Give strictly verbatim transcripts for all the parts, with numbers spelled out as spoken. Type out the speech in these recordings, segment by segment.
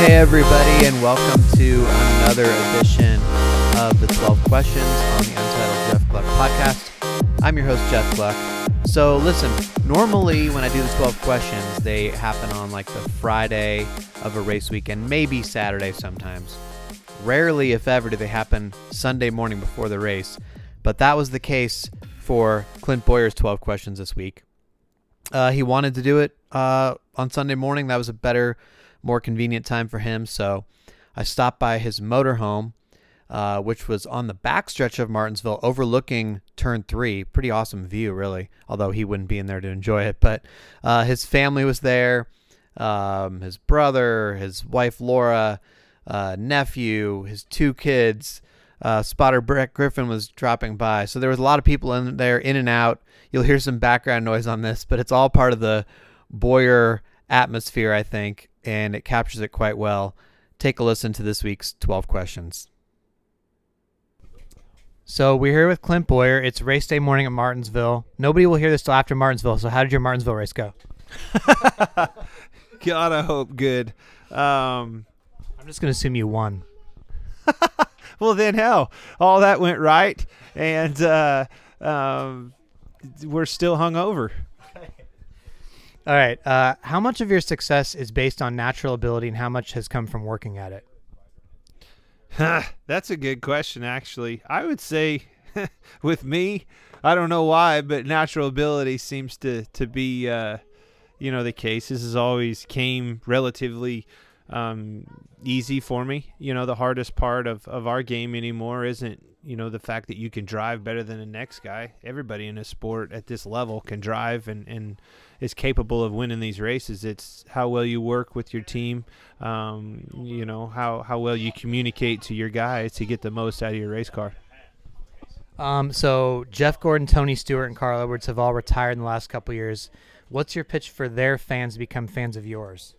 Hey everybody, and welcome to another edition of the twelve Questions on the Untitled Jeff Gluck Podcast. I'm your host, Jeff Gluck. So listen, normally when I do the twelve Questions, they happen on like the Friday of a race weekend, maybe Saturday sometimes. Rarely, if ever, do they happen Sunday morning before the race, but that was the case for Clint Bowyer's twelve Questions this week. Uh, he wanted to do it uh, on Sunday morning. That was a better, more convenient time for him, so I stopped by his motorhome, uh, which was on the backstretch of Martinsville, overlooking Turn three. Pretty awesome view, really, although he wouldn't be in there to enjoy it, but uh, his family was there, um, his brother, his wife Laura, uh, nephew, his two kids, uh, spotter Brett Griffin was dropping by, so there was a lot of people in there, in and out. You'll hear some background noise on this, but it's all part of the Bowyer atmosphere, I think, and it captures it quite well. Take a listen to this week's twelve Questions. So we're here with Clint Bowyer. It's race day morning at Martinsville. Nobody will hear this till after Martinsville. So how did your Martinsville race go? God, I hope good. Um, I'm just going to assume you won. Well, then hell, all that went right, and uh, um, we're still hungover. All right. Uh, how much of your success is based on natural ability and how much has come from working at it? Huh, that's a good question, actually. I would say with me, I don't know why, but natural ability seems to, to be, uh, you know, the case. This has always came relatively um, easy for me. You know, the hardest part of, of our game anymore isn't, you know, the fact that you can drive better than the next guy. Everybody in a sport at this level can drive and, and is capable of winning these races. It's how well you work with your team, um, you know, how, how well you communicate to your guys to get the most out of your race car. Um, so Jeff Gordon, Tony Stewart, and Carl Edwards have all retired in the last couple of years. What's your pitch for their fans to become fans of yours?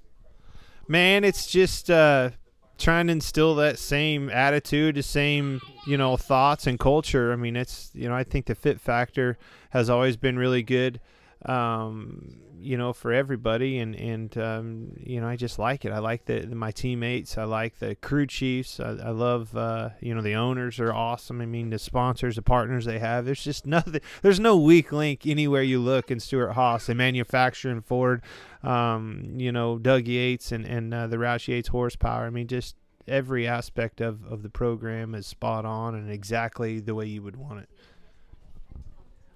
Man, it's just uh, – trying to instill that same attitude, the same, you know, thoughts and culture. I mean, it's, you know, I think the fit factor has always been really good, um, you know, for everybody. And, and um, you know, I just like it. I like the, my teammates. I like the crew chiefs. I, I love, uh, you know, the owners are awesome. I mean, the sponsors, the partners they have. There's just nothing. There's no weak link anywhere you look in Stewart-Haas. They manufacture and Ford. Um, you know, Doug Yates and, and uh, the Roush Yates horsepower. I mean, just every aspect of, of the program is spot on and exactly the way you would want it.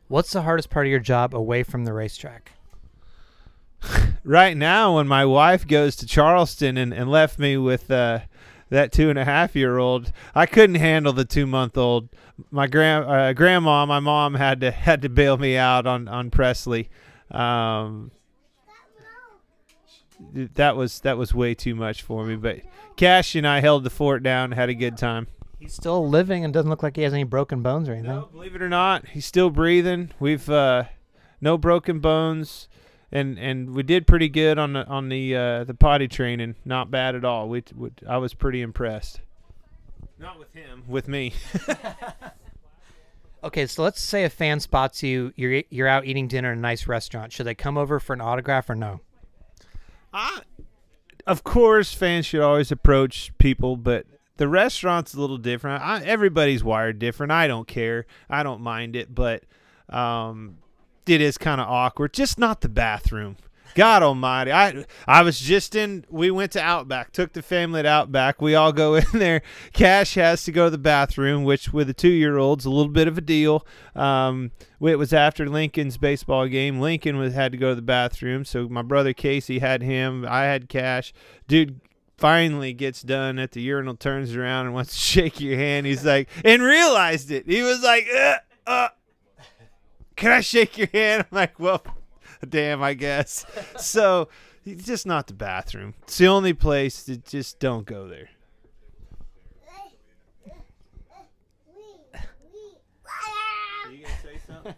What's the hardest part of your job away from the racetrack? Right now, when my wife goes to Charleston and, and left me with uh, that two and a half year old, I couldn't handle the two month old. My grand, uh, grandma, my mom had to had to bail me out on, on Presley. Um That was that was way too much for me, but Cash and I held the fort down, had a good time. He's still living and doesn't look like he has any broken bones or anything. No, believe it or not, he's still breathing. We've uh, no broken bones, and, and we did pretty good on the on the uh, the potty training. Not bad at all. We, we I was pretty impressed. Not with him, with me. Okay, so let's say a fan spots you. You're you're out eating dinner at a nice restaurant. Should they come over for an autograph or no? I, of course, fans should always approach people, but the restaurant's a little different. I, everybody's wired different. I don't care. I don't mind it, but um, it is kind of awkward. Just not the bathroom. God almighty. I I was just in, we went to Outback, took the family to Outback. We all go in there. Cash has to go to the bathroom, which with a two year old's a little bit of a deal. Um, it was after Lincoln's baseball game. Lincoln was, had to go to the bathroom, so my brother Casey had him. I had Cash. Dude finally gets done at the urinal, turns around and wants to shake your hand. He's like, and realized it. He was like, uh, uh, can I shake your hand? I'm like, well, damn, I guess. So it's just not the bathroom. It's the only place that just don't go there. Are you gonna say something?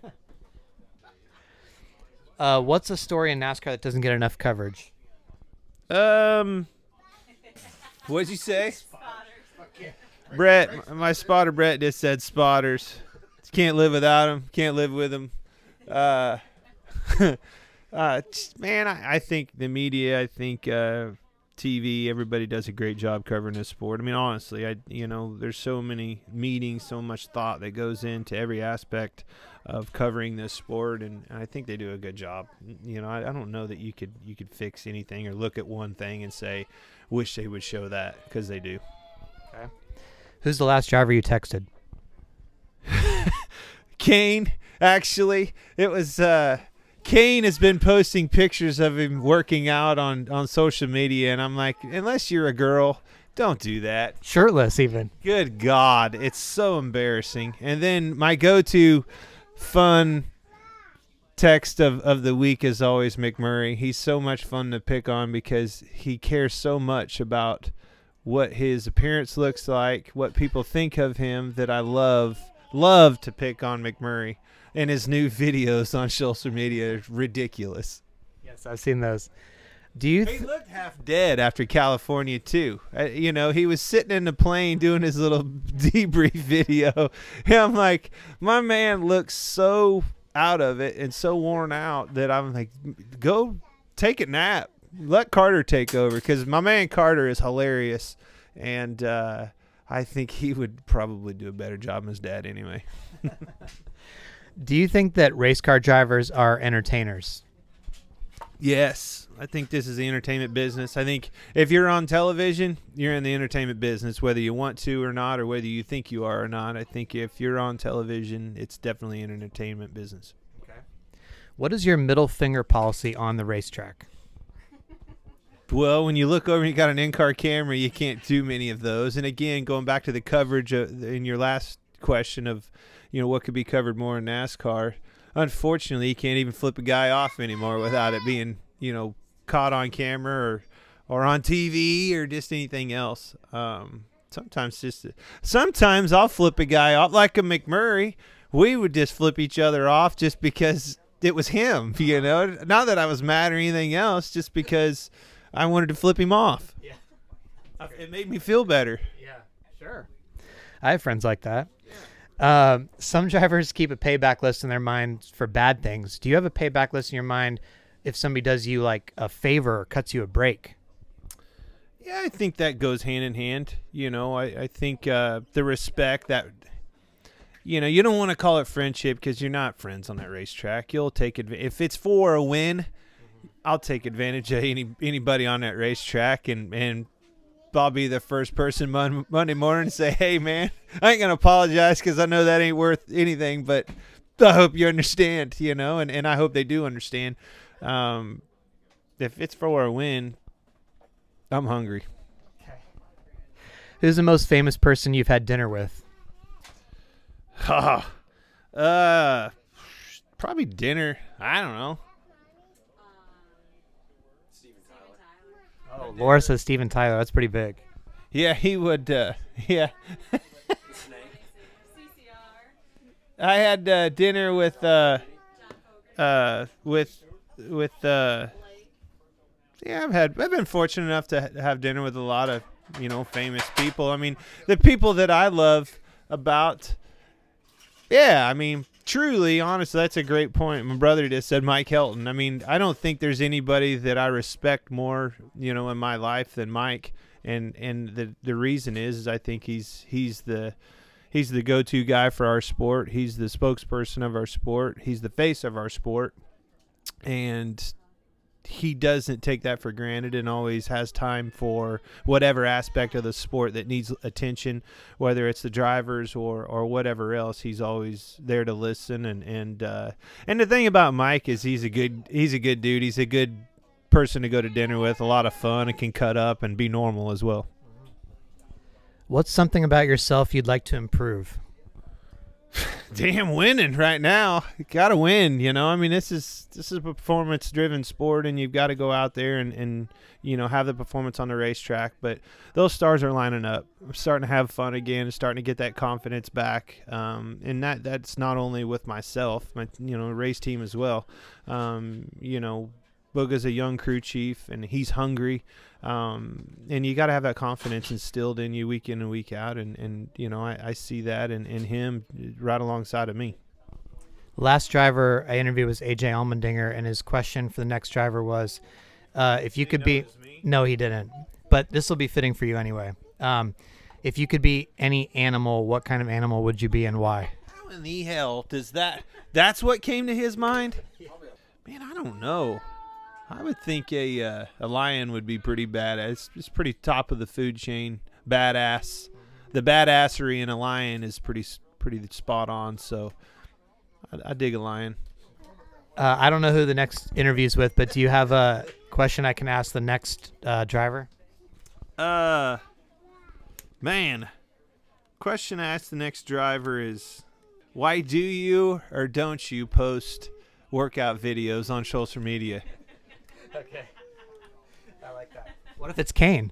Uh, what's a story in NASCAR that doesn't get enough coverage? Um, what'd you say? Brett, my spotter Brett just said spotters. Can't live without him. Can't live with him. Uh. uh man I, I think the media I think uh T V, everybody does a great job covering this sport. I mean, honestly, I you know, there's so many meetings, so much thought that goes into every aspect of covering this sport, and I think they do a good job. You know, I, I don't know that you could you could fix anything or look at one thing and say, wish they would show that, because they do. Okay. Who's the last driver you texted? Kane, actually. It was... uh Kane has been posting pictures of him working out on, on social media, and I'm like, unless you're a girl, don't do that. Shirtless, even. Good God. It's so embarrassing. And then my go-to fun text of, of the week is always McMurray. He's so much fun to pick on because he cares so much about what his appearance looks like, what people think of him, that I love, love to pick on McMurray. And his new videos on Shulster Media are ridiculous. Yes, I've seen those. Do you? Th- he looked half dead after California too. Uh, you know, he was sitting in the plane doing his little debrief video. And I'm like, my man looks so out of it and so worn out that I'm like, go take a nap. Let Carter take over, because my man Carter is hilarious, and uh, I think he would probably do a better job than his dad anyway. Do you think that race car drivers are entertainers? Yes. I think this is the entertainment business. I think if you're on television, you're in the entertainment business, whether you want to or not, or whether you think you are or not. I think if you're on television, it's definitely an entertainment business. Okay. What is your middle finger policy on the racetrack? Well, when you look over and you got an in-car camera, you can't do many of those. And again, going back to the coverage of, in your last question of, you know, what could be covered more in NASCAR. Unfortunately, you can't even flip a guy off anymore without it being, you know, caught on camera or, or on T V or just anything else. Um, sometimes just sometimes I'll flip a guy off like a McMurray. We would just flip each other off just because it was him, you know. Not that I was mad or anything else, just because I wanted to flip him off. Yeah, okay. It made me feel better. Yeah, sure. I have friends like that. Uh, some drivers keep a payback list in their mind for bad things. Do you have a payback list in your mind if somebody does you like a favor or cuts you a break? Yeah, I think that goes hand in hand. You know, I, I think uh, the respect that, you know, you don't want to call it friendship because you're not friends on that racetrack. You'll take advantage. If it's for a win, I'll take advantage of any anybody on that racetrack, and, and I'll be the first person mon- Monday morning to say, hey, man, I ain't going to apologize because I know that ain't worth anything, but I hope you understand, you know, and, and I hope they do understand. Um, if it's for a win, I'm hungry. Okay. Who's the most famous person you've had dinner with? Oh, uh, probably dinner. I don't know. Oh, Laura says Steven Tyler. That's pretty big. Yeah, he would. Uh, yeah. I had uh, dinner with uh, uh, with with. Uh, yeah, I've had. I've been fortunate enough to have dinner with a lot of, you know, famous people. I mean, the people that I love about. Yeah, I mean. Truly, honestly, that's a great point. My brother just said Mike Helton. I mean, I don't think there's anybody that I respect more, you know, in my life than Mike. And and the the reason is, is I think he's he's the he's the go-to guy for our sport. He's the spokesperson of our sport. He's the face of our sport. And he doesn't take that for granted and always has time for whatever aspect of the sport that needs attention, whether it's the drivers or, or whatever else. He's always there to listen. And, and, uh, and the thing about Mike is he's a good, he's a good dude. He's a good person to go to dinner with, a lot of fun, and can cut up and be normal as well. What's something about yourself you'd like to improve? Damn, winning right now. You gotta win, you know. I mean, this is this is a performance driven sport, and you've got to go out there and, and you know, have the performance on the racetrack. But those stars are lining up. I'm starting to have fun again, starting to get that confidence back. Um and that that's not only with myself, my you know, race team as well. Um, you know, Booga's a young crew chief, and he's hungry. Um, and you got to have that confidence instilled in you week in and week out. And, and you know, I, I see that in, in him right alongside of me. Last driver I interviewed was A J. Allmendinger, and his question for the next driver was, uh, if you could be – no, he didn't. but this will be fitting for you anyway. Um, if you could be any animal, what kind of animal would you be and why? How in the hell does that, that's what came to his mind? Man, I don't know. I would think a uh, a lion would be pretty badass. It's, it's pretty top of the food chain, badass. The badassery in a lion is pretty pretty spot on, so I, I dig a lion. Uh, I don't know who the next interview's with, but do you have a question I can ask the next uh, driver? Uh, man, question I ask the next driver is, why do you or don't you post workout videos on Shulster Media? Okay, I like that. What if it's Kane?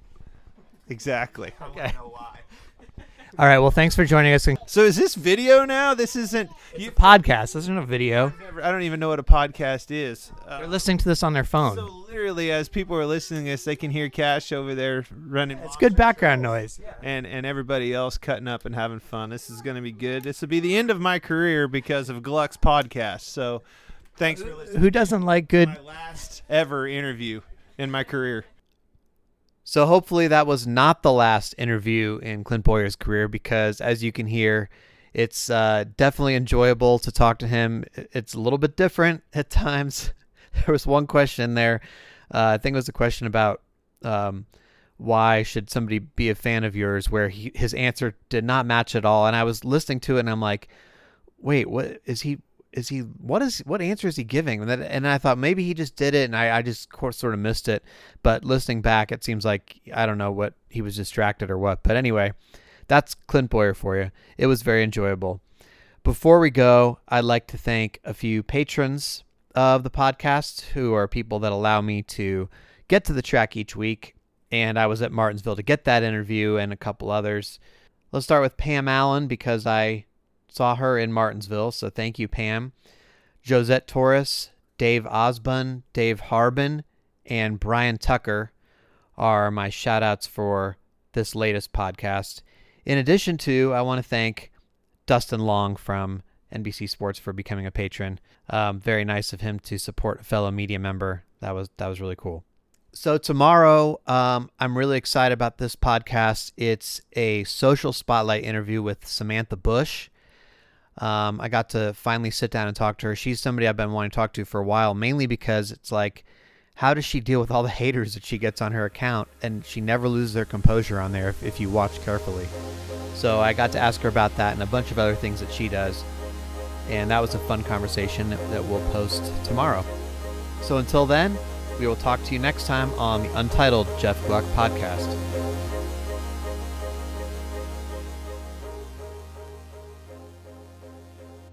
Exactly. I want to know why. All right, well, thanks for joining us. So is this video now? This isn't... You, it's a podcast. This isn't a video. Never, I don't even know what a podcast is. Uh, They're listening to this on their phone. So literally, as people are listening to this, they can hear Cash over there running... It's good background noise. Yeah. And, and everybody else cutting up and having fun. This is going to be good. This will be the end of my career because of Gluck's podcast. So thanks for listening. Who doesn't like good... My last ever interview in my career. So hopefully that was not the last interview in Clint Bowyer's career, because as you can hear, it's uh, definitely enjoyable to talk to him. It's a little bit different at times. There was one question there. Uh, I think it was a question about um, why should somebody be a fan of yours, where he, his answer did not match at all. And I was listening to it and I'm like, wait, what is he? Is he, what is, what answer is he giving? And, that, and I thought maybe he just did it and I, I just sort of missed it. But listening back, it seems like, I don't know what, he was distracted or what. But anyway, that's Clint Bowyer for you. It was very enjoyable. Before we go, I'd like to thank a few patrons of the podcast who are people that allow me to get to the track each week. And I was at Martinsville to get that interview and a couple others. Let's start with Pam Allen, because I saw her in Martinsville, so thank you, Pam. Josette Torres, Dave Osbun, Dave Harbin, and Brian Tucker are my shout-outs for this latest podcast. In addition to, I want to thank Dustin Long from N B C Sports for becoming a patron. Um, very nice of him to support a fellow media member. That was that was really cool. So tomorrow, um, I'm really excited about this podcast. It's a social spotlight interview with Samantha Bush. Um, I got to finally sit down and talk to her. She's somebody I've been wanting to talk to for a while, mainly because it's like, how does she deal with all the haters that she gets on her account? And she never loses their composure on there if, if you watch carefully. So I got to ask her about that and a bunch of other things that she does. And that was a fun conversation that we'll post tomorrow. So until then, we will talk to you next time on the Untitled Jeff Gluck Podcast.